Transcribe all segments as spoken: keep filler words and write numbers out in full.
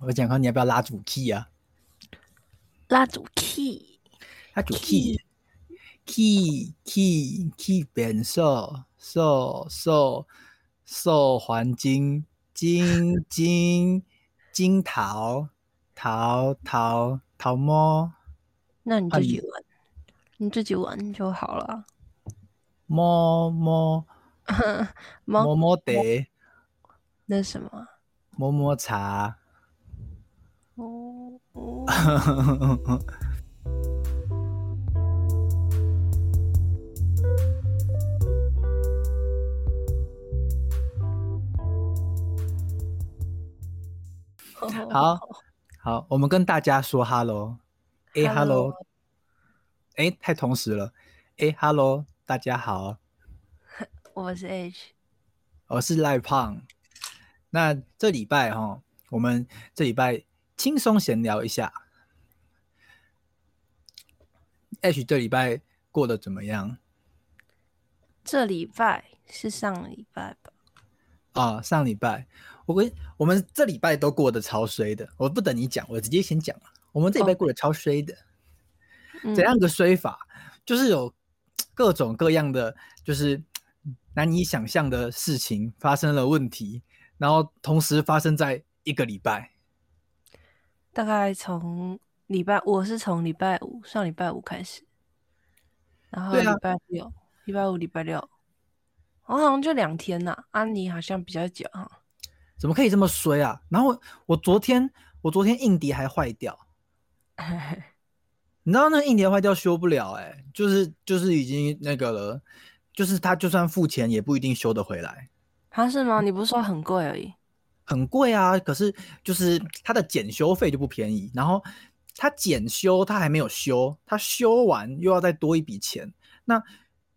我想看你要不要拉主 key 啊？拉主 key， 拉主 key， key key key 变瘦瘦瘦瘦黄金金金金桃桃桃桃摸。那你自己玩，你自己玩就好了。摸摸摸摸得，那什么？摸摸茶。哦哦。好好，我们跟大家说哈喽。哎哈喽。哎，太同时了。哎哈喽。大家好，我是 Ash， 我是赖胖。那这礼拜哈，我们这礼拜轻松闲聊一下。Ash 这礼拜过得怎么样？这礼拜是上礼拜吧？啊，上礼拜，我跟我们这礼拜都过得超衰的。我不等你讲，我直接先讲了。我们这礼拜过得超衰的， okay. 怎样的衰法？嗯、就是有。各种各样的就是难以想象的事情发生了问题，然后同时发生在一个礼拜。大概从礼拜，我是从礼拜五上礼拜五开始，然后礼拜六、啊、礼拜五礼拜六，我好像就两天啦、啊。安妮好像比较久哈。怎么可以这么衰啊？然后我昨天我昨天硬碟还坏掉。你知道那硬碟坏掉修不了哎、欸，就是就是已经那个了，就是他就算付钱也不一定修得回来。啊是吗？你不是说很贵而已？很贵啊，可是就是他的检修费就不便宜，然后他检修他还没有修，他修完又要再多一笔钱，那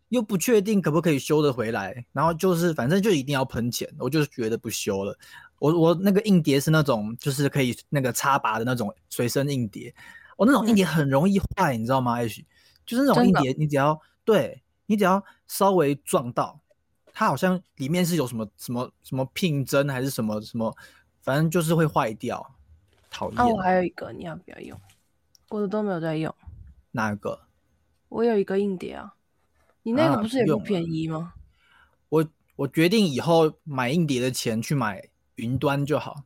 又不确定可不可以修得回来，然后就是反正就一定要喷钱，我就是觉得不修了。我我那个硬碟是那种就是可以那个插拔的那种随身硬碟。我、哦、那种硬碟很容易坏、嗯，你知道吗？也许就是那种硬碟，你只要对你只要稍微撞到，它好像里面是有什么什么什么拼针还是什么什么，反正就是会坏掉。讨厌。啊，我还有一个，你要不要用？我的都没有在用。哪个？我有一个硬碟啊，你那个不是也不便宜吗？啊、我我决定以后买硬碟的钱去买云端就好。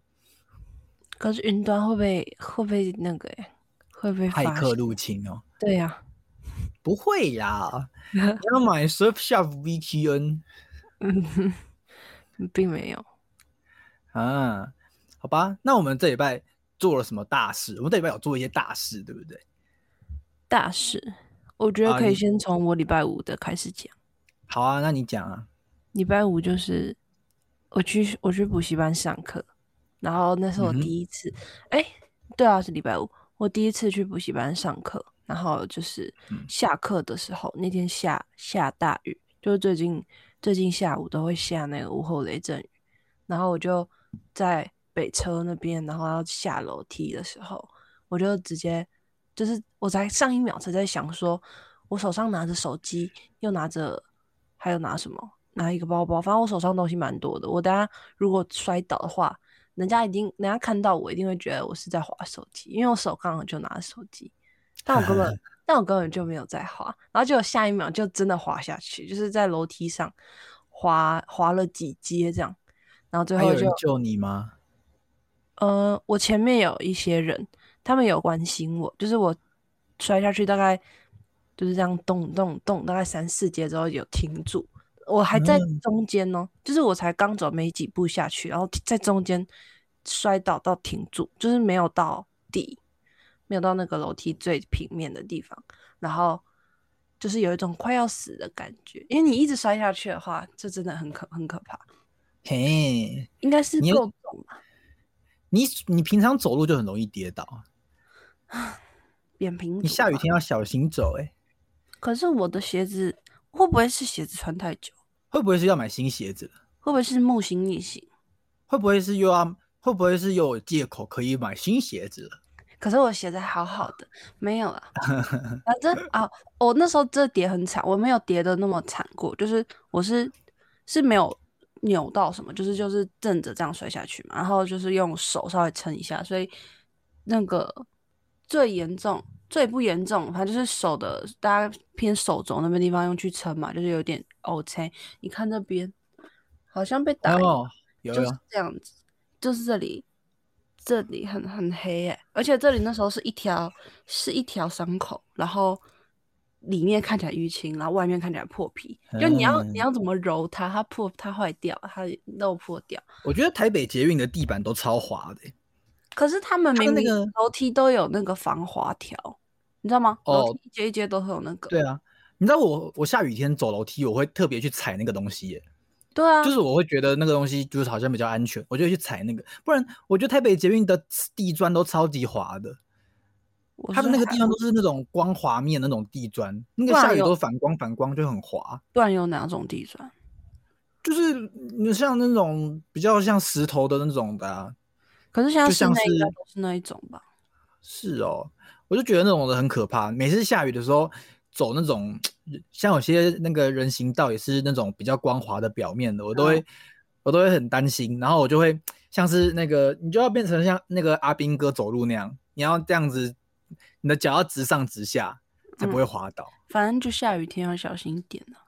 可是云端会不会会不会那个、欸？会被骇客入侵哦？对呀、啊，不会呀。你要买 Surfshark V P N？ 嗯，并没有。啊，好吧，那我们这礼拜做了什么大事？我们这礼拜有做一些大事，对不对？大事，我觉得可以先从我礼拜五的开始讲。啊好啊，那你讲啊。礼拜五就是我去我去补习班上课，然后那是我第一次。哎、嗯，对啊，是礼拜五。我第一次去补习班上课，然后就是下课的时候，嗯、那天下下大雨，就是最近最近下午都会下那个午后雷阵雨，然后我就在北车那边，然后要下楼梯的时候，我就直接就是我才上一秒才在想说，我手上拿着手机，又拿着还有拿什么，拿一个包包，反正我手上东西蛮多的，我等下如果摔倒的话。人家一定，人家看到我一定会觉得我是在滑手机，因为我手刚好就拿手机，但我根本，但我根本就没有在滑，然后结果下一秒就真的滑下去，就是在楼梯上滑滑了几阶这样，然后最后就还有人救你吗？呃，我前面有一些人，他们有关心我，就是我摔下去大概就是这样咚咚咚，大概三四阶之后有停住。我还在中间哦、嗯，就是我才刚走没几步下去，然后在中间摔倒到停住，就是没有到底，没有到那个楼梯最平面的地方，然后就是有一种快要死的感觉，因为你一直摔下去的话，这真的很可很可怕。嘿，应该是够重吧？你你平常走路就很容易跌倒，扁平足。你下雨天要小心走哎、欸。可是我的鞋子。会不会是鞋子穿太久？会不会是要买新鞋子？会不会是木星逆行？会不会是又要？会不会是又有借口可以买新鞋子了？可是我鞋子好好的，没有了。反正啊，我那时候这跌很惨，我没有跌的那么惨过，就是我是是没有扭到什么，就是就是正着这样摔下去嘛，然后就是用手稍微撑一下，所以那个最严重最不严重反正就是手的大家偏手肘那边地方用去撑嘛，就是有点 OK， 你看这边好像被打、哦、有有就是这样子，就是这里这里很很黑耶、欸、而且这里那时候是一条是一条伤口，然后里面看起来淤青，然后外面看起来破皮，就你要、嗯、你要怎么揉它，它破它坏掉，它肉破掉。我觉得台北捷运的地板都超滑的、欸，可是他们明明楼梯都有那个防滑条、那個，你知道吗？楼、哦、梯一阶一阶都会有那个。对啊，你知道我我下雨天走楼梯，我会特别去踩那个东西耶、欸。对啊，就是我会觉得那个东西就是好像比较安全，我就会去踩那个，不然我觉得台北捷运的地砖都超级滑的。它的那个地方都是那种光滑面那种地砖，那个下雨都反光反光就很滑。不然有哪种地砖？就是你像那种比较像石头的那种的、啊。可是现在室内应该都是那一种吧？是哦，我就觉得那种的很可怕。每次下雨的时候走那种，像有些那个人行道也是那种比较光滑的表面的，我都会、嗯、我都会很担心，然后我就会像是那个你就要变成像那个阿兵哥走路那样，你要这样子。你的脚要直上直下才不会滑倒、嗯、反正就下雨天要小心一点、啊、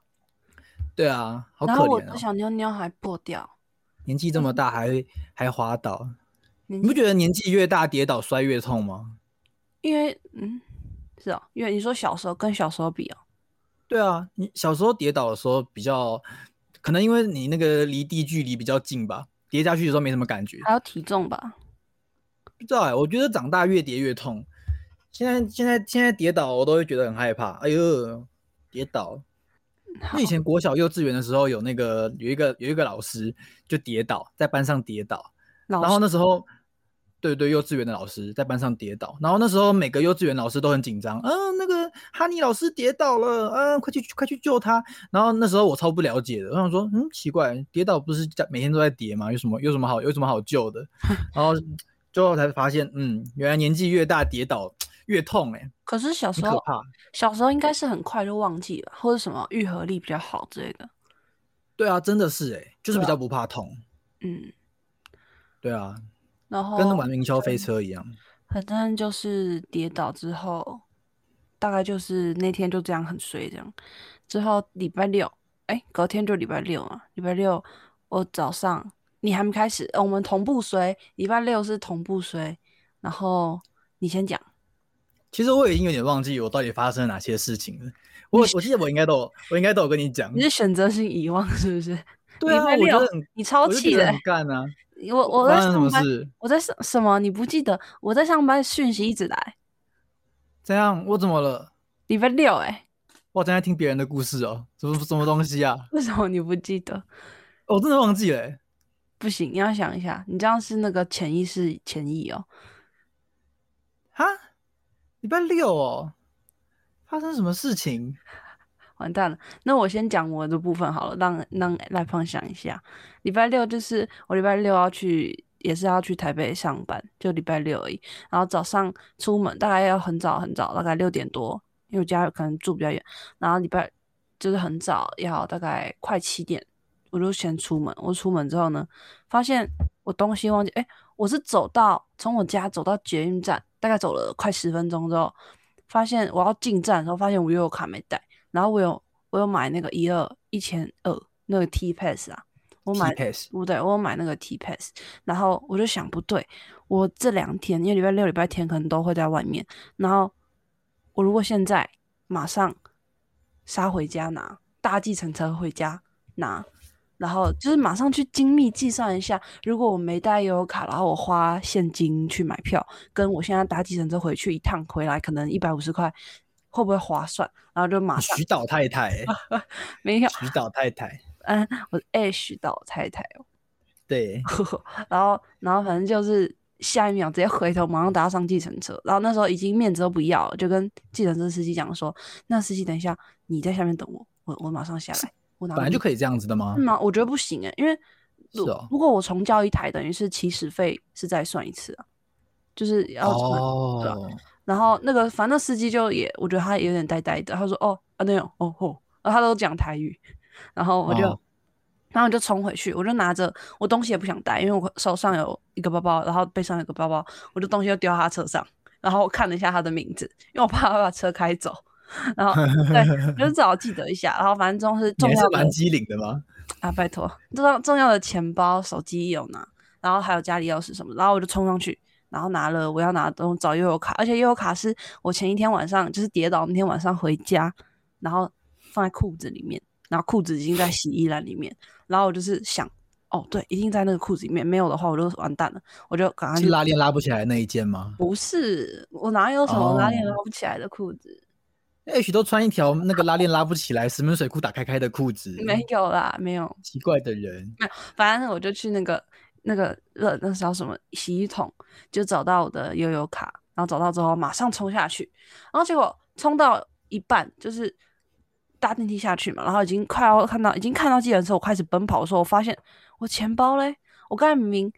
对啊，好可怜、哦、然后我不想尿尿还破掉，年纪这么大 还,、嗯、还滑倒，你不觉得年纪越大跌倒摔越痛吗？因为嗯，是哦，因为你说小时候跟小时候比哦，对啊，你小时候跌倒的时候比较可能因为你那个离地距离比较近吧，跌下去的时候没什么感觉，还有体重吧，不知道哎、欸，我觉得长大越跌越痛，现在现在现在跌倒我都会觉得很害怕，哎呦跌倒。那以前国小幼稚园的时候有那个有一个有一个老师就跌倒，在班上跌倒，然后那时候对对幼稚园的老师在班上跌倒，然后那时候每个幼稚园老师都很紧张，嗯、呃、那个哈尼老师跌倒了，嗯、呃、快去快去救他。然后那时候我超不了解的，我想说嗯奇怪，跌倒不是每天都在跌吗？有什么有什么好有什么好救的？然后最后才发现嗯原来年纪越大跌倒越痛哎、欸，可是小时候小时候应该是很快就忘记了，或者什么愈合力比较好之类的。对啊，真的是哎、欸，就是比较不怕痛。嗯，对啊，然后跟玩云霄飞车一样。反正就是跌倒之后，大概就是那天就这样很衰这样。之后礼拜六，哎、欸，隔天就礼拜六嘛。礼拜六我早上你还没开始，呃、我们同步衰。礼拜六是同步衰，然后你先讲。其实我已经有点忘记我到底发生了哪些事情了。我我记得我应该都有，我应该都有跟你讲。你是选择性遗忘是不是？对啊，我觉得很你超气的、欸。很干啊！我我在上班，我在什么？你不记得我在上班，讯息一直来。怎样？我怎么了？礼拜六哎、欸！我正在听别人的故事哦、喔，什么什么东西啊？为什么你不记得？我、哦、真的忘记了、欸。不行，你要想一下，你这样是那个潜意识潜意哦、喔。哈？礼拜六哦，发生什么事情？完蛋了！那我先讲我的部分好了，让让赖胖想一下。礼拜六就是我礼拜六要去，也是要去台北上班，就礼拜六而已。然后早上出门大概要很早很早，大概六点多，因为我家可能住比较远。然后礼拜就是很早，要大概快七点，我就先出门。我出门之后呢，发现我东西忘记，哎、欸，我是走到从我家走到捷运站。大概走了快十分钟之后，发现我要进站的时候，发现我悠游卡没带，然后我有我有买那个一二一千二那个 T-PASS 啊，我买 T-PASS 不对，我有买那个 T-PASS， 然后我就想不对，我这两天因为礼拜六礼拜天可能都会在外面，然后我如果现在马上杀回家拿，搭计程车回家拿。然后就是马上去精密计算一下，如果我没带悠游卡，然后我花现金去买票，跟我现在搭计程车回去一趟回来，可能一百五十块，会不会划算？然后就马上。徐导太太、欸，没有。徐导太太，嗯，我是 Ash 导太太哦。对。然后，然后反正就是下一秒直接回头，马上搭上计程车。然后那时候已经面子都不要了，就跟计程车司机讲说：“那司机，等一下，你在下面等我，我我马上下来。”本来就可以这样子的吗？嗯啊，我觉得不行哎、欸，因为如、哦、如果我重叫一台，等于是起始费是再算一次啊，就是要重哦對、啊。然后那个反正司机就也，我觉得他也有点呆呆的，他说哦啊那种哦吼，然后他都讲台语，然后我就、哦、然后我就冲回去，我就拿着我东西也不想带，因为我手上有一个包包，然后背上有个包包，我就东西就丢到他车上，然后我看了一下他的名字，因为我怕他把车开走，然后对，就是只好记得一下，然后反正总是重要的。你还是蛮机灵的吗？啊，拜托，重要的钱包、手机有拿，然后还有家里钥匙什么，然后我就冲上去，然后拿了我要拿的东西，找悠游卡，而且悠游卡是我前一天晚上就是跌倒那天晚上回家，然后放在裤子里面。然后裤子已经在洗衣篮里面，然后我就是想，哦，对，一定在那个裤子里面，没有的话我就完蛋了，我就赶快。是拉链拉不起来的那一件吗？不是，我哪有什么拉链拉不起来的裤子？哦、H 都穿一条那个拉链拉不起来、石门水库打开开的裤子。没有啦，没有。奇怪的人。没有，反正我就去那个那个那那叫什么洗衣桶，就找到我的悠游卡，然后找到之后马上冲下去，然后结果冲到一半就是。搭电梯下去嘛，然后已经快要看到，已经看到计程车，我开始奔跑的时候，我发现我钱包嘞，我刚才明明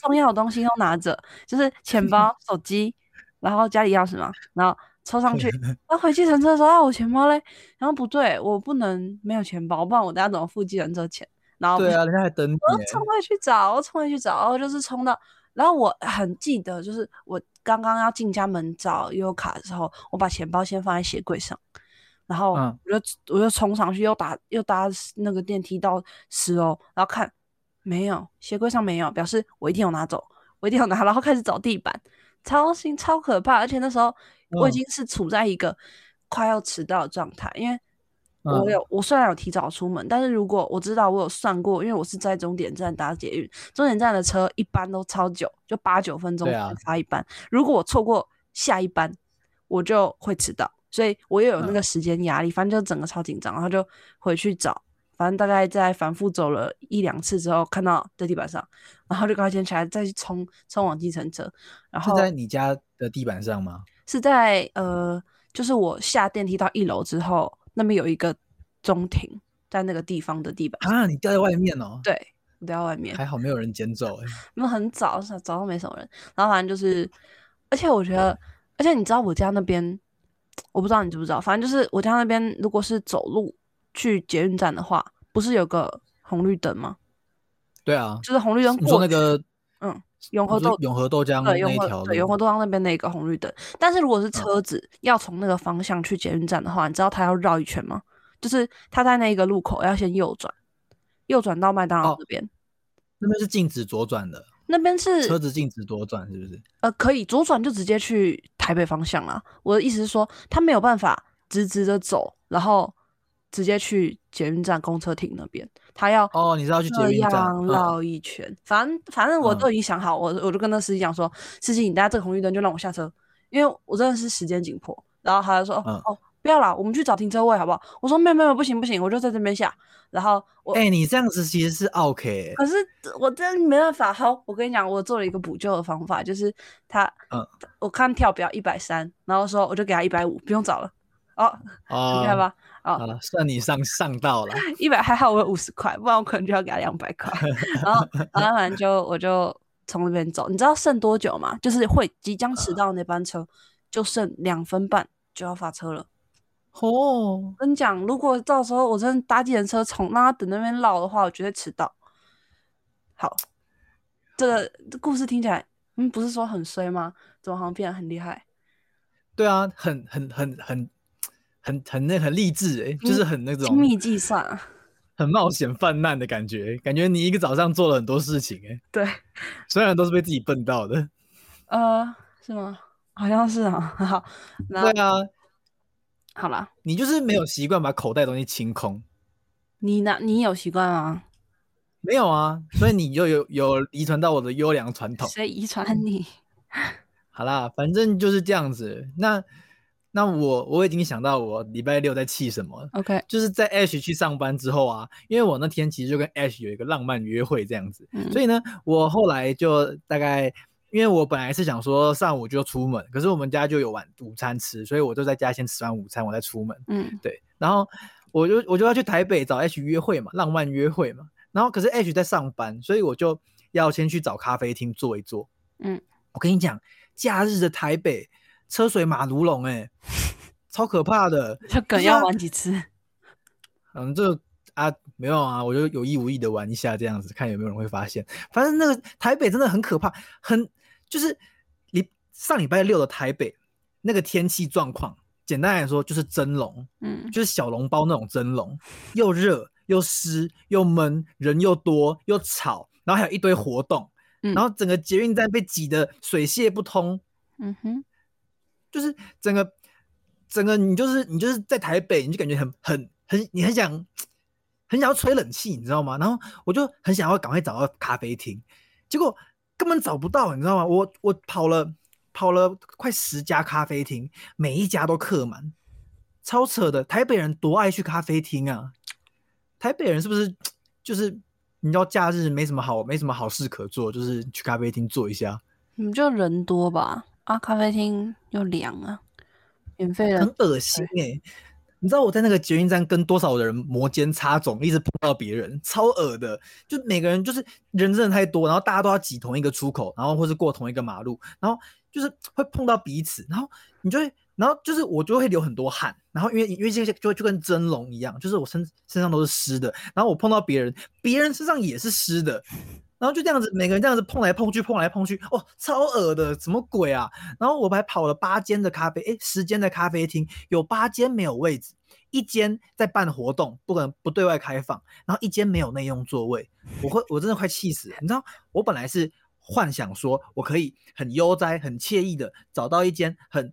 重要的东西都拿着，就是钱包、手机，然后家里钥匙嘛，然后抽上去，然后回计程车的时候啊，我钱包嘞，然后不对，我不能没有钱包，不然我等下怎么付计程车钱？然后对啊，人家还等你，我冲回去找，我冲回去找，然后就是冲到，然后我很记得，就是我刚刚要进家门找悠游卡的时候，我把钱包先放在鞋柜上。然后我就、嗯、我就冲上去，又打又搭那个电梯到十楼，然后看没有鞋柜上没有，表示我一定有拿走，我一定有拿，然后开始找地板，超心超可怕，而且那时候我已经是处在一个快要迟到的状态，嗯、因为我有我虽然有提早出门，但是如果我知道我有算过，因为我是在终点站搭捷运，终点站的车一般都超久，就八九分钟才发一班，啊、如果我错过下一班，我就会迟到。所以我又有那个时间压力，反正就整个超紧张，然后就回去找，反正大概在反复走了一两次之后，看到在地板上，然后就赶快捡起来，再去冲冲往计程车。然后是在你家的地板上吗？是在呃，就是我下电梯到一楼之后，那边有一个中庭，在那个地方的地板上。啊，你掉在外面哦？对，我掉在外面。还好没有人捡走哎、欸。因为很早，早上没什么人。然后反正就是，而且我觉得，而且你知道我家那边。我不知道你知不知道，反正就是我家那边，如果是走路去捷运站的话，不是有个红绿灯吗？对啊，就是红绿灯过去。你说那个，嗯，永和豆永和豆浆那一条，对，永和豆浆那边那个红绿灯。但是如果是车子、嗯、要从那个方向去捷运站的话，你知道它要绕一圈吗？就是它在那个路口要先右转，右转到麦当劳这边、哦。那边是禁止左转的。那边是车子禁止左转，是不是？呃，可以左转就直接去台北方向啦。我的意思是说，他没有办法直直的走，然后直接去捷运站公车停那边。他要哦，你是要去捷运站，这样绕一圈。嗯、反正反正我都已经想好，我我就跟那司机讲说，司机、嗯、你搭这个红绿灯就让我下车，因为我真的是时间紧迫。然后他就说哦、嗯、哦，不要啦，我们去找停车位好不好？我说没有没有不行不行，我就在这边下。然后我哎、欸，你这样子其实是 OK，、欸、可是我真的没办法。好，我跟你讲，我做了一个补救的方法，就是他，嗯、我看跳表一百三十，然后说我就给他一百五十，不用找了。哦，厉害、哦、吧？哦，好了，算你上上到了。一百还好，我有五十块，不然我可能就要给他两百块。然后，然后反正就我就从那边走，你知道剩多久吗？就是会即将迟到的那班车，嗯、就剩两分半就要发车了。哦，跟你讲，如果到时候我真的搭计程车从让他等那边绕的话，我绝对迟到。好，这个这故事听起来，嗯，不是说很衰吗？怎么好像变得很厉害？对啊，很很很很很很那很励志哎、欸，嗯、就是很那种精密计算、啊，很冒险犯难的感觉，感觉你一个早上做了很多事情哎、欸。对，虽然都是被自己笨到的。呃，是吗？好像是啊。好，对啊。好啦，你就是没有习惯把口袋的东西清空。你呢？你有习惯吗？没有啊，所以你就有有遗传到我的优良传统。谁遗传你？好啦，反正就是这样子。那那我我已经想到我礼拜六在气什么了。OK， 就是在 Ash 去上班之后啊，因为我那天其实就跟 Ash 有一个浪漫约会这样子，嗯、所以呢，我后来就大概。因为我本来是想说上午就出门，可是我们家就有晚午餐吃，所以我就在家先吃完午餐，我再出门。嗯，对。然后我就我就要去台北找 H 约会嘛，浪漫约会嘛。然后可是 H 在上班，所以我就要先去找咖啡厅坐一坐。嗯，我跟你讲，假日的台北车水马龙龙、欸，哎，超可怕的。就梗要玩几次？嗯，这啊，没有啊，我就有意无意的玩一下这样子，看有没有人会发现。反正那个台北真的很可怕，很就是上礼拜六的台北那个天气状况，简单来说就是蒸笼，嗯，就是小笼包那种蒸笼，又热又湿又闷，人又多又吵，然后还有一堆活动，嗯、然后整个捷运站被挤得水泄不通，嗯哼，就是整个整个你就是你就是在台北，你就感觉很很很你很想很想要吹冷气，你知道吗？然后我就很想要赶快找到咖啡厅，结果根本找不到，你知道吗？我我跑了。跑了快十家咖啡厅，每一家都客满，超扯的。台北人多爱去咖啡厅啊！台北人是不是就是你知道假日没什么好没什么好事可做，就是去咖啡厅坐一下？你们就人多吧？啊，咖啡厅又凉啊，免费的，很恶心哎、欸！你知道我在那个捷运站跟多少人摩肩擦踵，一直碰到别人，超恶的。就每个人就是人真的太多，然后大家都要挤同一个出口，然后或是过同一个马路，然后。就是会碰到彼此，然后你就会，然后就是我就会流很多汗，然后因为因为这些就就跟蒸笼一样，就是我身身上都是湿的，然后我碰到别人，别人身上也是湿的，然后就这样子，每个人这样子碰来碰去，碰来碰去，哦，超恶的，什么鬼啊！然后我还跑了八间的咖啡，哎，十间的咖啡厅，有八间没有位置，一间在办活动，不可能不对外开放，然后一间没有内用座位，我会我真的快气死了，你知道我本来是。幻想说我可以很悠哉很惬意的找到一间很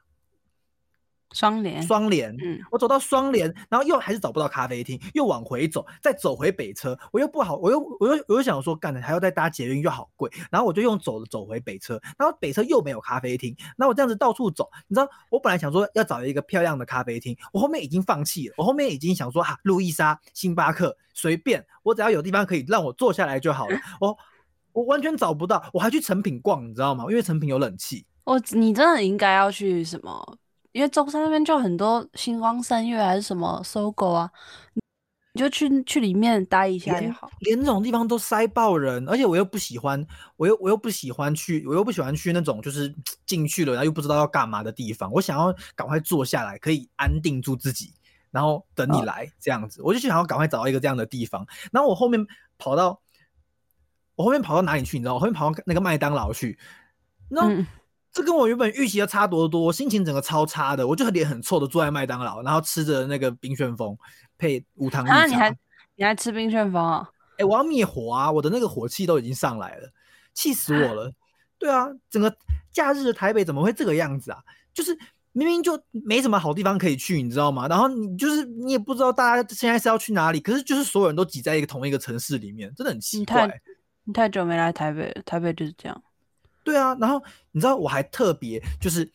双连，双连，嗯，我走到双连，然后又还是找不到咖啡厅，又往回走，再走回北车，我又不好，我又我又我又想说，干的还要再搭捷运又好贵，然后我就用走的走回北车，然后北车又没有咖啡厅，然后我这样子到处走，你知道，我本来想说要找一个漂亮的咖啡厅，我后面已经放弃了，我后面已经想说哈、啊，路易莎、星巴克随便，我只要有地方可以让我坐下来就好了，我我完全找不到，我还去成品逛，你知道吗？因为成品有冷气，我你真的应该要去什么？因为中山那边就很多星光三月还是什么搜狗啊，你就去去里面待一下也好，连这种地方都塞爆人，而且我又不喜欢，我又我又不喜欢去，我又不喜欢去那种就是进去了然后又不知道要干嘛的地方，我想要赶快坐下来可以安定住自己，然后等你来、哦、这样子，我就想要赶快找到一个这样的地方。然后我后面跑到，我后面跑到哪里去？你知道，我后面跑到那个麦当劳去，那。嗯，这跟我原本预期的差多多，我心情整个超差的，我就脸很臭的坐在麦当劳，然后吃着那个冰旋风配无糖绿茶。啊，你还你还吃冰旋风啊、哦？哎、欸，我要灭火啊！我的那个火气都已经上来了，气死我了。对啊，整个假日的台北怎么会这个样子啊？就是明明就没什么好地方可以去，你知道吗？然后你就是你也不知道大家现在是要去哪里，可是就是所有人都挤在一个同一个城市里面，真的很奇怪。你太你太久没来台北了，台北就是这样。对啊，然后你知道我还特别就是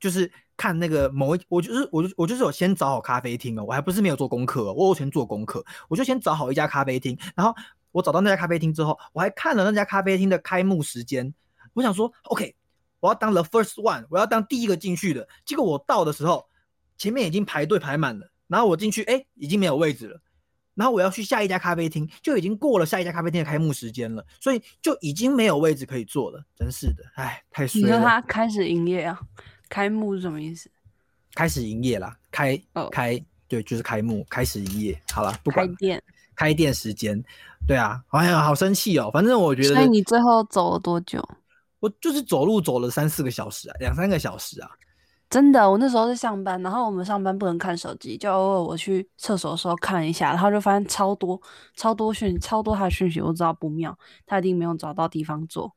就是看那个某一，我就是我就我就是有先找好咖啡厅哦，我还不是没有做功课、哦，我有先做功课，我就先找好一家咖啡厅，然后我找到那家咖啡厅之后，我还看了那家咖啡厅的开幕时间，我想说 OK， 我要当 the first one， 我要当第一个进去的。结果我到的时候，前面已经排队排满了，然后我进去，哎，已经没有位置了。然后我要去下一家咖啡厅，就已经过了下一家咖啡厅的开幕时间了，所以就已经没有位置可以坐了，真是的，哎，太衰了。你说他开始营业啊？开幕是什么意思？开始营业啦，开、oh. 开，对，就是开幕，开始营业。好啦，不管开店，开店时间，对啊，哎呀，好生气哦。反正我觉得，所以你最后走了多久？我就是走路走了三四个小时啊，两三个小时啊。真的，我那时候在上班，然后我们上班不能看手机，就偶尔我去厕所的时候看一下，然后就发现超多、超多讯、超多他的讯息，我知道不妙，他一定没有找到地方坐，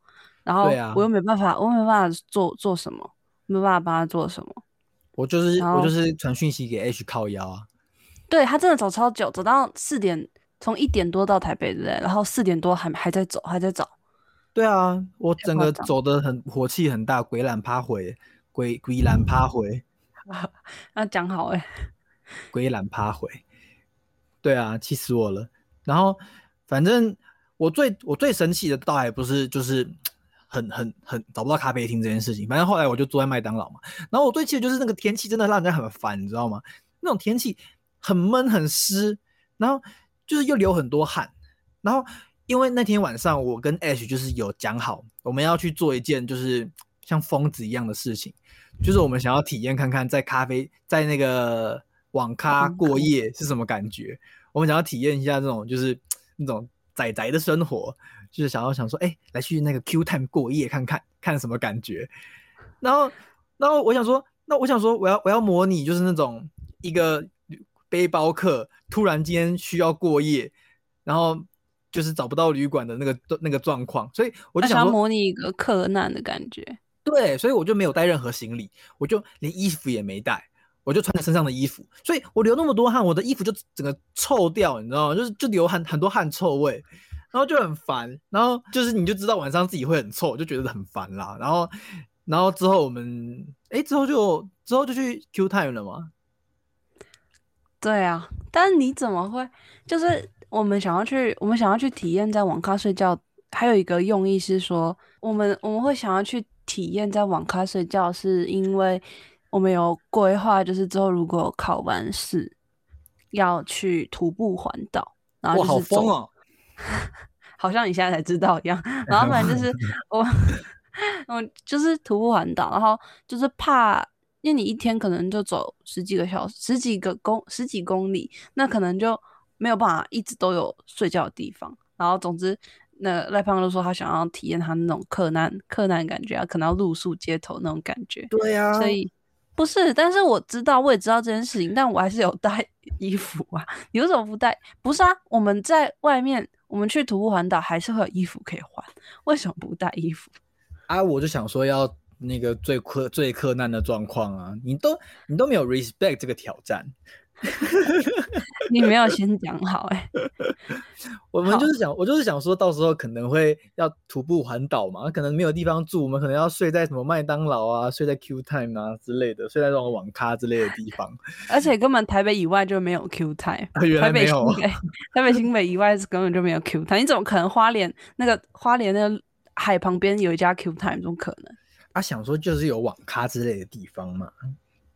然后我又没办法，啊、我没办法做做什么，没办法帮他做什么。我就是我就是传讯息给 H 靠腰啊。对，他真的走超久，走到四点，从一点多到台北对不对？然后四点多还还在走，还在找。对啊，我整个走的很火气很大，鬼懒趴回。鬼鬼懒趴回，要讲好哎、欸。鬼懒趴回，对啊，气死我了。然后，反正我最我最生气的倒还不是就是很很很找不到咖啡厅这件事情。反正后来我就坐在麦当劳嘛，然后我最气的就是那个天气真的让人家很烦，你知道吗？那种天气很闷很湿，然后就是又流很多汗，然后因为那天晚上我跟 Ash 就是有讲好，我们要去做一件就是像疯子一样的事情，就是我们想要体验看看在咖啡在那个网咖过夜是什么感觉，我们想要体验一下这种就是那种宅宅的生活，就是想要想说，哎、欸，来去那个 Q time 过夜看看看什么感觉。然后，然后我想说，那我想说，我要我要模拟就是那种一个背包客突然间需要过夜，然后就是找不到旅馆的那个那个状况，所以我就想说，想模拟一个克难的感觉。对，所以我就没有带任何行李，我就连衣服也没带。我就穿在身上的衣服，所以我流那么多汗，我的衣服就整个臭掉，你知道吗？就是就流汗，很多汗臭味，然后就很烦，然后就是你就知道晚上自己会很臭，就觉得很烦啦。然后，然后之后我们，哎，之后就之后就去 Q time 了吗？对啊，但是你怎么会？就是我们想要去，我们想要去体验在网咖睡觉，还有一个用意是说，我们我们会想要去体验在网咖睡觉，是因为我们有规划，就是之后如果考完试要去徒步环岛，然后就是走，哇，好疯哦！好像你现在才知道一样。然后反正就是我，我就是徒步环岛，然后就是怕，因为你一天可能就走十几个小时、十几个公、十几公里，那可能就没有办法一直都有睡觉的地方。然后总之，那赖胖就说他想要体验他那种克难、克难感觉啊，可能要露宿街头那种感觉。对啊，所以。不是，但是我知道，我也知道这件事情，但我还是有带衣服啊。你为什么不带？不是啊，我们在外面，我们去徒步环岛还是会有衣服可以换，为什么不带衣服？啊，我就想说要那个最困最困难的状况啊，你都你都没有 respect 这个挑战，你没有先讲好哎、欸。我们就是想，我就是想说到时候可能会要徒步环岛嘛，可能没有地方住，我们可能要睡在什么麦当劳啊，睡在 Q time 啊之类的，睡在这种网咖之类的地方。而且根本台北以外就没有 Q time，、啊、原来没有台北新北，台北新北以外根本就没有 Q time， 你怎么可能花莲那个花莲那个海旁边有一家 Q time， 怎么可能？啊，想说就是有网咖之类的地方嘛？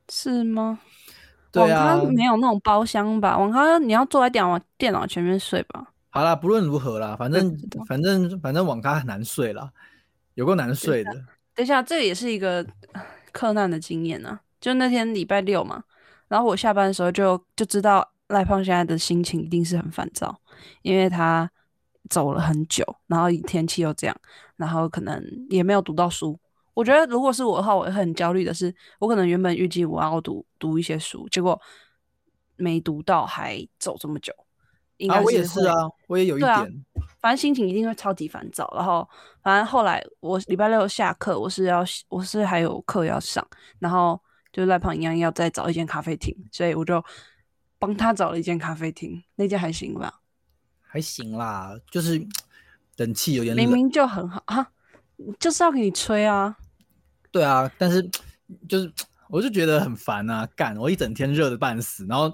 是吗？对啊，网咖没有那种包厢吧？网咖你要坐在电脑电脑前面睡吧？好啦，不论如何啦，反正反正反正网咖很难睡啦，有够难睡的。等一下，这也是一个克难的经验啊！就那天礼拜六嘛，然后我下班的时候就就知道赖胖现在的心情一定是很烦躁，因为他走了很久，然后天气又这样，然后可能也没有读到书。我觉得如果是我的话，我会很焦虑的是，我可能原本预计我要读读一些书，结果没读到，还走这么久。应该是啊，我也是啊，我也有一点、啊，反正心情一定会超级烦躁。然后，反正后来我礼拜六下课，我是要我是还有课要上，然后就赖胖一样要再找一间咖啡厅，所以我就帮他找了一间咖啡厅，那间还行吧？还行啦，就是冷气有点冷，明明就很好啊，就是要给你吹啊。对啊，但是就是我就觉得很烦啊，干我一整天热的半死，然后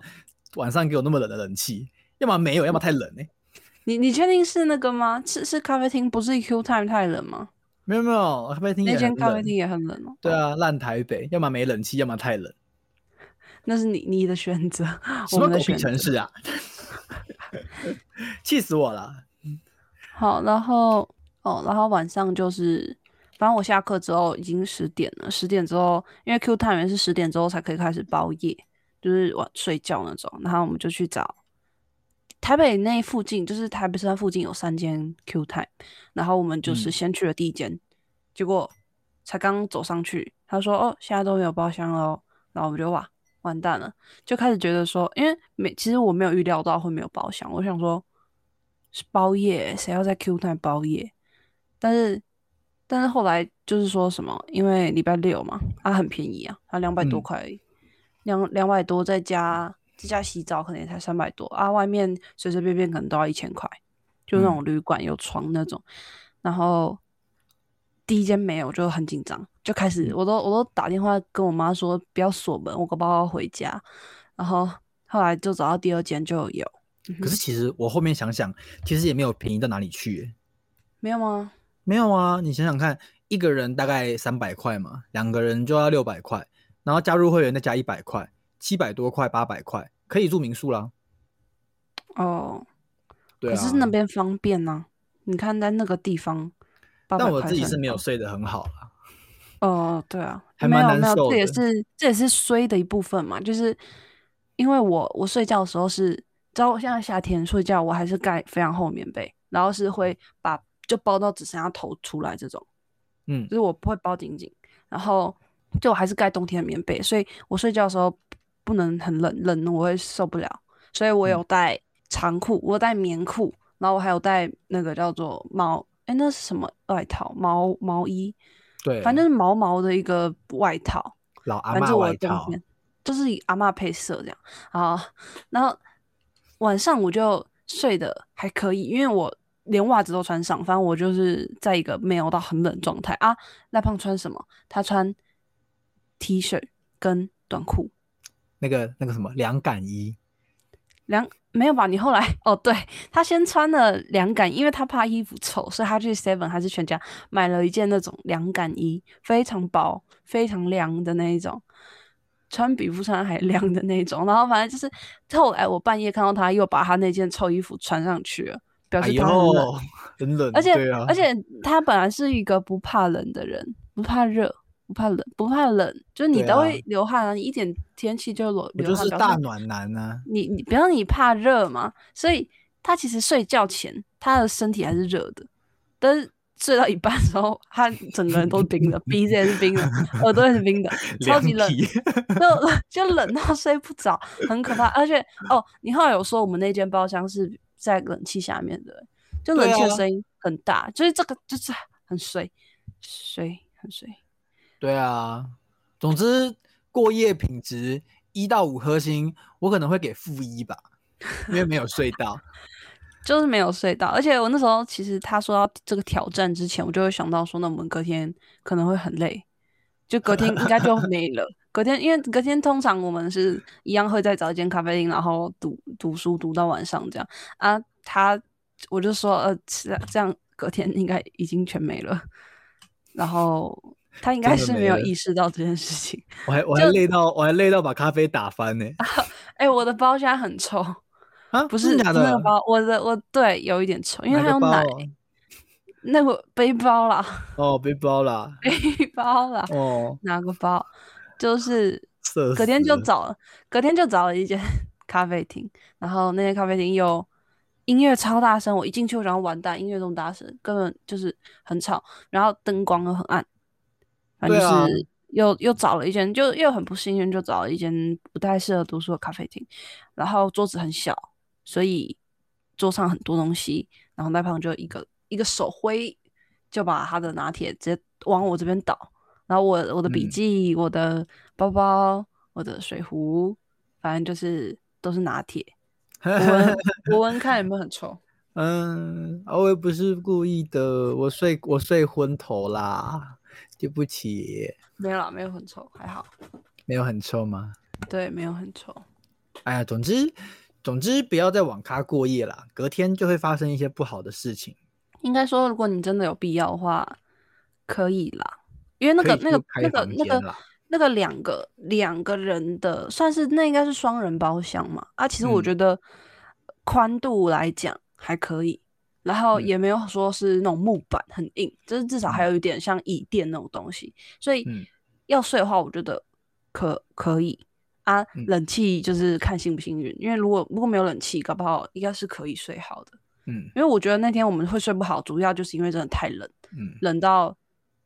晚上给我那么冷的冷气。要么没有，要么太冷哎、欸。你你确定是那个吗？是是咖啡厅，不是 Q time 太冷吗？没有没有，咖啡厅那间咖啡厅也很冷哦。对啊，烂台北，要么没冷气，要么太冷。那是你你的选择，什么狗屁城市啊！气死我了。好，然后哦，然后晚上就是，反正我下课之后已经十点了，十点之后，因为 Q time 也是十点之后才可以开始包夜，就是晚睡觉那种。然后我们就去找。台北那附近就是台北山附近有三间 Q time， 然后我们就是先去了第一间、嗯，结果才刚走上去，他说哦现在都没有包厢了，然后我们就哇完蛋了，就开始觉得说，因为没其实我没有预料到会没有包厢，我想说是包夜，谁要在 Q time 包夜？但是但是后来就是说什么，因为礼拜六嘛，它、啊、很便宜啊，它两百多块而已，两两百多再加。这家洗澡可能也才三百多啊，外面随随便便可能都要一千块，就那种旅馆有床那种。嗯、然后第一间没有，就很紧张，就开始我都我都打电话跟我妈说不要锁门，我搞不好要回家。然后后来就找到第二间就有。可是其实我后面想想，其实也没有便宜到哪里去耶。没有吗？没有啊，你想想看，一个人大概三百块嘛，两个人就要六百块，然后加入会员再加一百块，七百多块，八百块，可以住民宿啦。哦，对啊，可是那边方便啊，你看在那个地方，但我自己是没有睡得很好啦。哦，对啊，还蛮难受的。没有没有，这也是这也是衰的一部分嘛，就是因为我我睡觉的时候是，知道现在夏天睡觉我还是盖非常厚棉被，然后是会把就包到只剩下头出来这种，嗯，就是我不会包紧紧，然后就我还是盖冬天的棉被，所以我睡觉的时候不能很冷，冷我会受不了，所以我有带长裤，我有带棉裤，然后我还有带那个叫做毛，哎，那是什么外套？毛毛衣。对，反正是毛毛的一个外套，老阿嬷外套，就是以阿嬷配色这样啊。然后晚上我就睡得还可以，因为我连袜子都穿上，反正我就是在一个没有到很冷状态啊。赖胖穿什么？他穿 T 恤跟短裤，那个那个什么凉感衣，凉没有吧？你后来哦，对他先穿了凉感，因为他怕衣服臭，所以他去 Seven 还是全家买了一件那种凉感衣，非常薄、非常凉的那一种，穿比不穿还凉的那种。然后反正就是后来我半夜看到他又把他那件臭衣服穿上去了，表示他很冷，哎、很冷。而且、对啊、而且他本来是一个不怕冷的人，不怕热。不怕冷，不怕冷，就是你都会流汗啊！你一点天气就流流汗，我就是大暖男啊！你你，比方你怕热嘛，所以他其实睡觉前他的身体还是热的，但是睡到一半的时候，他整个人都是冰的，鼻子也是冰的，耳朵也是冰的，超级冷，就就冷到睡不着，很可怕。而且哦，你后来有说我们那间包厢是在冷气下面的，就冷气的声音很大，啊、就是这个就是很水水很水。对啊，总之过夜品质一到五颗星，我可能会给负一吧，因为没有睡到，就是没有睡到。而且我那时候其实他说到这个挑战之前，我就会想到说，那我们隔天可能会很累，就隔天应该就没了。隔天因为隔天通常我们是一样会再找一间咖啡厅，然后读读书读到晚上这样啊。他我就说呃，这样隔天应该已经全没了，然后。他应该是没有意识到这件事情，我还我还累到我还累到把咖啡打翻呢、欸。哎、啊欸，我的包现在很臭啊，不是假的，那个包我的我对有一点臭，因为它有奶。那个背包啦，哦，背包啦，背包啦，哦，哪个包？就是隔天就找了，隔天就找了一间咖啡厅，然后那间咖啡厅有音乐超大声，我一进去我想完蛋，音乐这么大声，根本就是很吵，然后灯光又很暗。反正就是又、啊、又找了一间，就又很不幸运，就找了一间不太适合读书的咖啡厅，然后桌子很小，所以桌上很多东西，然后赖胖就一个一个手挥就把他的拿铁直接往我这边倒，然后我我的笔记、嗯、我的包包、我的水壶，反正就是都是拿铁。我闻我闻看有没有很臭？嗯，我也不是故意的，我睡我睡昏头啦。对不起，没有啦，没有很臭，还好。没有很臭吗？对，没有很臭。哎呀，总之，总之不要在网咖过夜啦，隔天就会发生一些不好的事情。应该说，如果你真的有必要的话，可以啦，因为那个、那个、那个、那个、那个两个两个人的，算是那应该是双人包厢嘛。啊，其实我觉得宽度来讲还可以。嗯，然后也没有说是那种木板很硬、嗯、就是至少还有一点像椅垫那种东西，所以要睡的话我觉得可可以啊、嗯、冷气就是看幸不幸运，因为如果如果没有冷气搞不好应该是可以睡好的，嗯，因为我觉得那天我们会睡不好主要就是因为真的太冷、嗯、冷到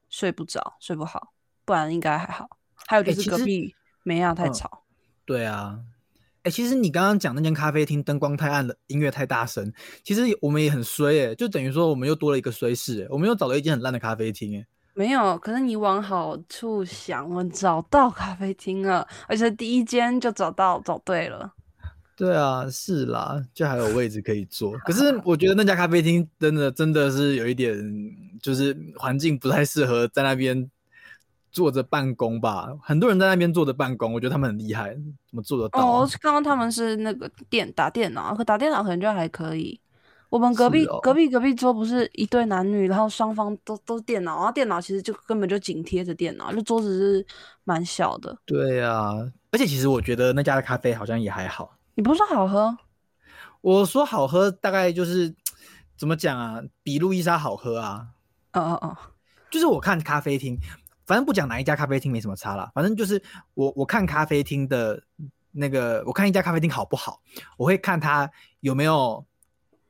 睡不着睡不好，不然应该还好。还有就是隔壁梅亚太吵、欸嗯、对啊，哎、欸，其实你刚刚讲那间咖啡厅灯光太暗了，音乐太大声，其实我们也很衰哎、欸，就等于说我们又多了一个衰事、欸，我们又找了一间很烂的咖啡厅哎、欸。没有，可是你往好处想，我找到咖啡厅了，而且第一间就找到，找对了。对啊，是啦，就还有位置可以坐。可是我觉得那家咖啡厅真的真的是有一点，就是环境不太适合在那边。坐着办公吧，很多人在那边坐着办公，我觉得他们很厉害，怎么做得到、啊？哦，刚刚他们是那个电打电脑，可打电脑可能就还可以。我们隔壁、哦、隔壁隔壁桌不是一对男女，然后双方都都是电脑，然后电脑其实就根本就紧贴着电脑，就桌子是蛮小的。对啊，而且其实我觉得那家的咖啡好像也还好。你不是说好喝？我说好喝，大概就是怎么讲啊，比路易莎好喝啊。哦哦哦，就是我看咖啡厅，反正不讲哪一家咖啡厅没什么差啦，反正就是我我看咖啡厅的那个，我看一家咖啡厅好不好，我会看它有没有。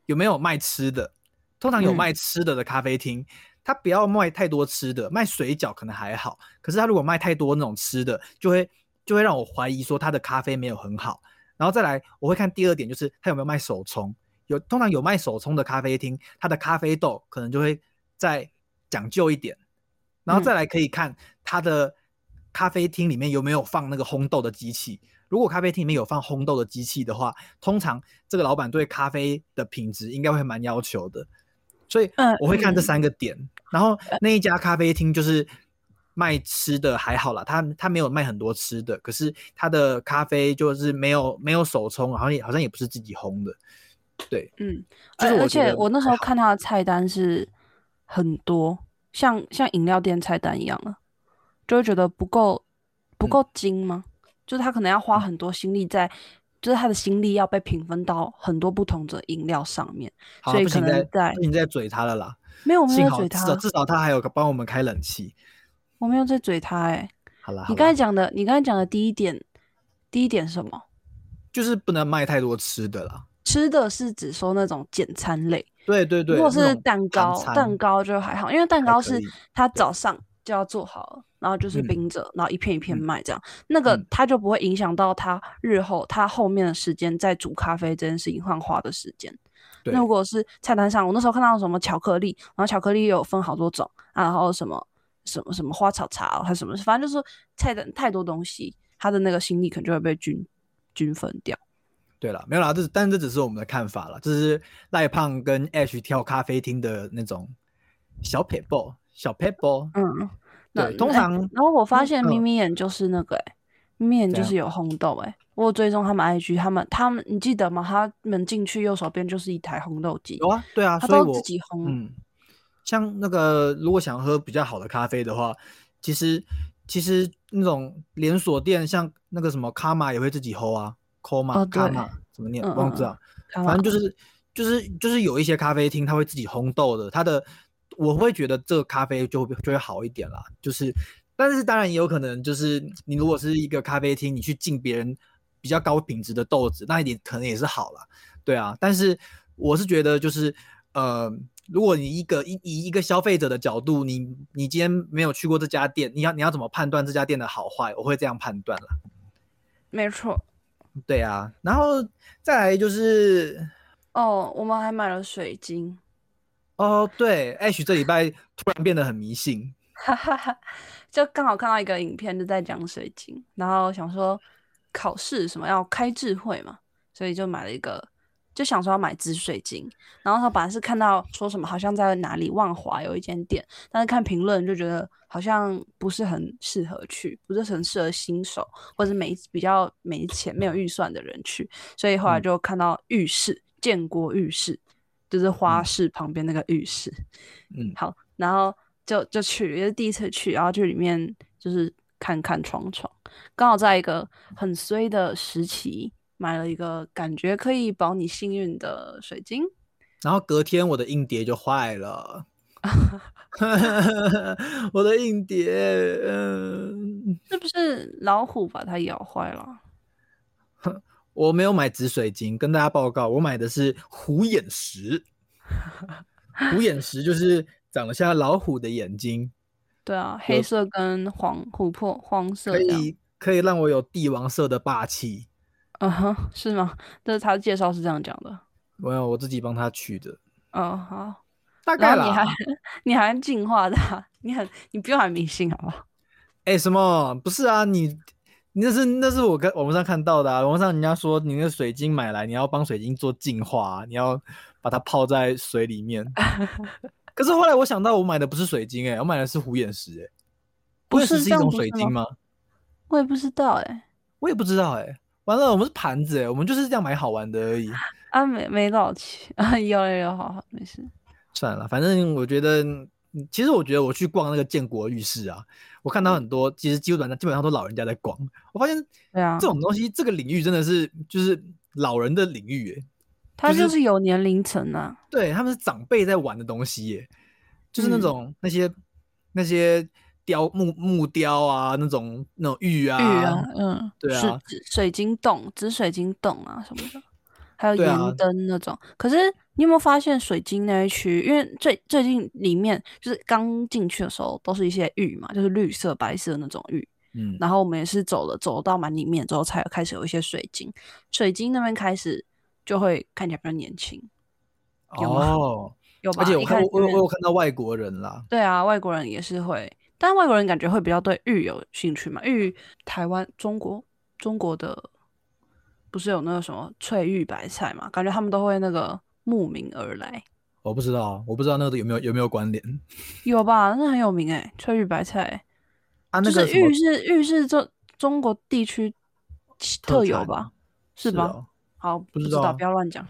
有没有卖吃的？通常有卖吃的的咖啡厅、嗯，它不要卖太多吃的，卖水饺可能还好。可是它如果卖太多那种吃的，就会就会让我怀疑说它的咖啡没有很好。然后再来，我会看第二点，就是它有没有卖手冲。有通常有卖手冲的咖啡厅，它的咖啡豆可能就会再讲究一点。然后再来可以看它的咖啡厅里面有没有放那个烘豆的机器。如果咖啡厅里面有放烘豆的机器的话，通常这个老板对咖啡的品质应该会蛮要求的，所以我会看这三个点、嗯、然后那一家咖啡厅就是卖吃的还好啦， 他, 他没有卖很多吃的，可是他的咖啡就是没有没有手冲，好像也好像也不是自己烘的。对，嗯，就是、而且我那时候看他的菜单是很多，像像饮料店菜单一样了，就会觉得不够不够精吗、嗯，就是他可能要花很多心力在，就是他的心力要被平分到很多不同的饮料上面，所以可能在不行在嘴他了啦。没有，我没有在嘴他，至少至少他还有帮我们开冷气。我没有在嘴他哎、欸。好啦，你刚才讲的，你刚才讲的第一点，第一点是什么？就是不能卖太多吃的啦。吃的是指说那种简餐类。对对对。如果是蛋糕，蛋糕就还好，因为蛋糕是他早上就要做好了。然后就是冰着、嗯、然后一片一片卖这样、嗯、那个它就不会影响到它日后它后面的时间在煮咖啡这件事情换花的时间。那如果是菜单上，我那时候看到什么巧克力，然后巧克力也有分好多种、啊、然后什么什么什么花草茶、哦、还什么，反正就是菜单太多东西，它的那个心力可能就会被均均分掉。对啦，没有啦，这但这只是我们的看法啦，这是赖胖跟 Ash 跳咖啡厅的那种小撇步小撇步。嗯。对，通常、欸，然后我发现咪咪眼就是那个哎、欸嗯，咪咪眼就是有烘豆哎、欸，我有追踪他们 I G， 他们他们你记得吗？他们进去右手边就是一台烘豆机。有啊，对啊，他都自己烘。嗯，像那个如果想喝比较好的咖啡的话，其实其实那种连锁店像那个什么卡玛也会自己烘啊，卡玛卡玛怎么念忘记了，反正就是就是就是有一些咖啡厅他会自己烘豆的，他的。我会觉得这个咖啡就 会, 就会好一点啦，就是，但是当然也有可能就是你如果是一个咖啡厅，你去进别人比较高品质的豆子，那也可能也是好啦，对啊。但是我是觉得就是呃，如果你一个以一个消费者的角度，你你今天没有去过这家店，你要你要怎么判断这家店的好坏？我会这样判断啦。没错。对啊，然后再来就是哦，我们还买了水晶。哦、oh, ，对 ，Ash 这礼拜突然变得很迷信，就刚好看到一个影片，就在讲水晶，然后想说考试什么要开智慧嘛，所以就买了一个，就想说要买紫水晶，然后他本来是看到说什么好像在哪里万华有一间店，但是看评论就觉得好像不是很适合去，不是很适合新手或者没比较没钱没有预算的人去，所以后来就看到浴室、嗯、建国浴室。就是花市旁边那个浴室，嗯，好，然后就就去，因为第一次去，然后去里面就是看看闯闯，刚好在一个很衰的时期买了一个感觉可以保你幸运的水晶，然后隔天我的硬碟就坏了，我的硬碟，嗯，是不是老虎把它咬坏了？我没有买紫水晶，跟大家报告，我买的是虎眼石。虎眼石就是长得像老虎的眼睛。对啊，黑色跟黄琥珀黄色。可以可以让我有帝王色的霸气。嗯哼，是吗？这是他介绍是这样讲的。没有，我自己帮他取的。哦，好。大概啦。你还你还进化的、啊，你很你不用很迷信好不好？哎、欸，什么？不是啊，你。那是那是我跟网上看到的啊，网上人家说你那水晶买来，你要帮水晶做净化、啊，你要把它泡在水里面。可是后来我想到，我买的不是水晶哎、欸，我买的是虎眼石哎、欸。不是是一种水晶吗？我也不知道哎、欸，我也不知道哎、欸。完了，我们是盘子哎、欸，我们就是这样买好玩的而已。啊，没没老去啊，有了有了，好好没事。算了，反正我觉得，其实我觉得我去逛那个建国浴室啊，我看到很多，其实基本上基本上都老人家在逛。我发现，对啊，这种东西这个领域真的是就是老人的领域耶，他就是有年龄层啊，对，他们是长辈在玩的东西耶，就是那种、嗯、那些那些。雕 木, 木雕啊，那种那种玉啊，玉啊，嗯，对啊，水晶洞、紫水晶洞啊什么的，还有盐灯那种、啊。可是你有没有发现水晶那一区？因为最最近里面就是刚进去的时候都是一些玉嘛，就是绿色、白色的那种玉。嗯，然后我们也是走了走到蛮里面之后，才开始有一些水晶。水晶那边开始就会看起来比较年轻。有吗？哦、有吧？而且我看我我有看到外国人啦。对啊，外国人也是会。但外国人感觉会比较对玉有兴趣嘛？玉，台湾、中国、中国的不是有那个什么翠玉白菜嘛？感觉他们都会那个慕名而来。我不知道，我不知道那个有没有有没有关联？有吧？那很有名哎、欸，翠玉白菜、欸、啊，那个就是玉是玉是中中国地区特有吧？是吧？是哦、好，不知道，不知道不要乱讲。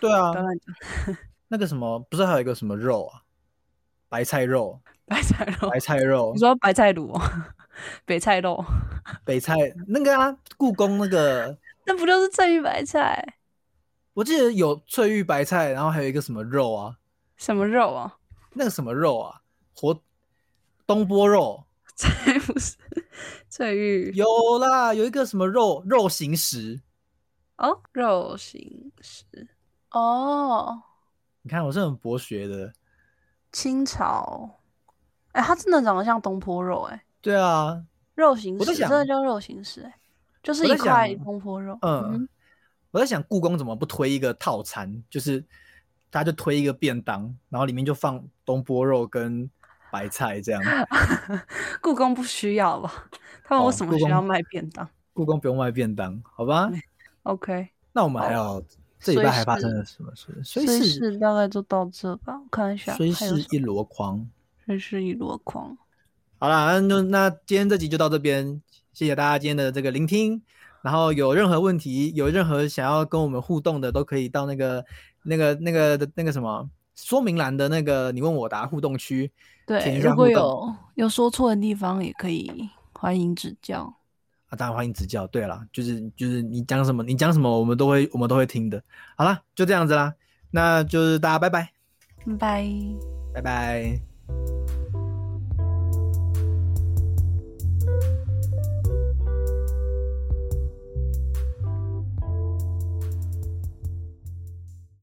对啊，不要乱讲。那个什么，不是还有一个什么肉啊？白菜肉。白菜肉，白菜肉，你说白菜卤、哦，北菜肉，北菜那个啊，故宫那个，那不就是翠玉白菜？我记得有翠玉白菜，然后还有一个什么肉啊？什么肉啊？那个什么肉啊？活东坡肉？才不是翠玉。有啦，有一个什么肉肉形石。哦，肉形石。哦，你看我是很博学的。清朝。哎、欸，它真的长得像东坡肉哎、欸。对啊，肉形石真的叫肉形石哎、欸，就是一块东坡肉。嗯，嗯我在想故宫怎么不推一个套餐，就是大家就推一个便当，然后里面就放东坡肉跟白菜这样。故宫不需要吧？他们为什么需要卖便当？哦、故宫不用卖便当，好吧 ？OK。那我们还有这礼拜还发生了什么事？随事大概就到这吧，我看一下。随事一箩筐。真是一箩筐。好啦， 那, 那今天这集就到这边，谢谢大家今天的这个聆听。然后有任何问题，有任何想要跟我们互动的，都可以到那个、那个、那个、那个什么说明栏的那个你问我答互动区。对，如果有有说错的地方，也可以欢迎指教。啊，当然欢迎指教。对啦，就是就是你讲什么，你讲什么，我们都会我们都会听的。好啦，就这样子啦，那就是大家拜拜，拜拜，拜拜。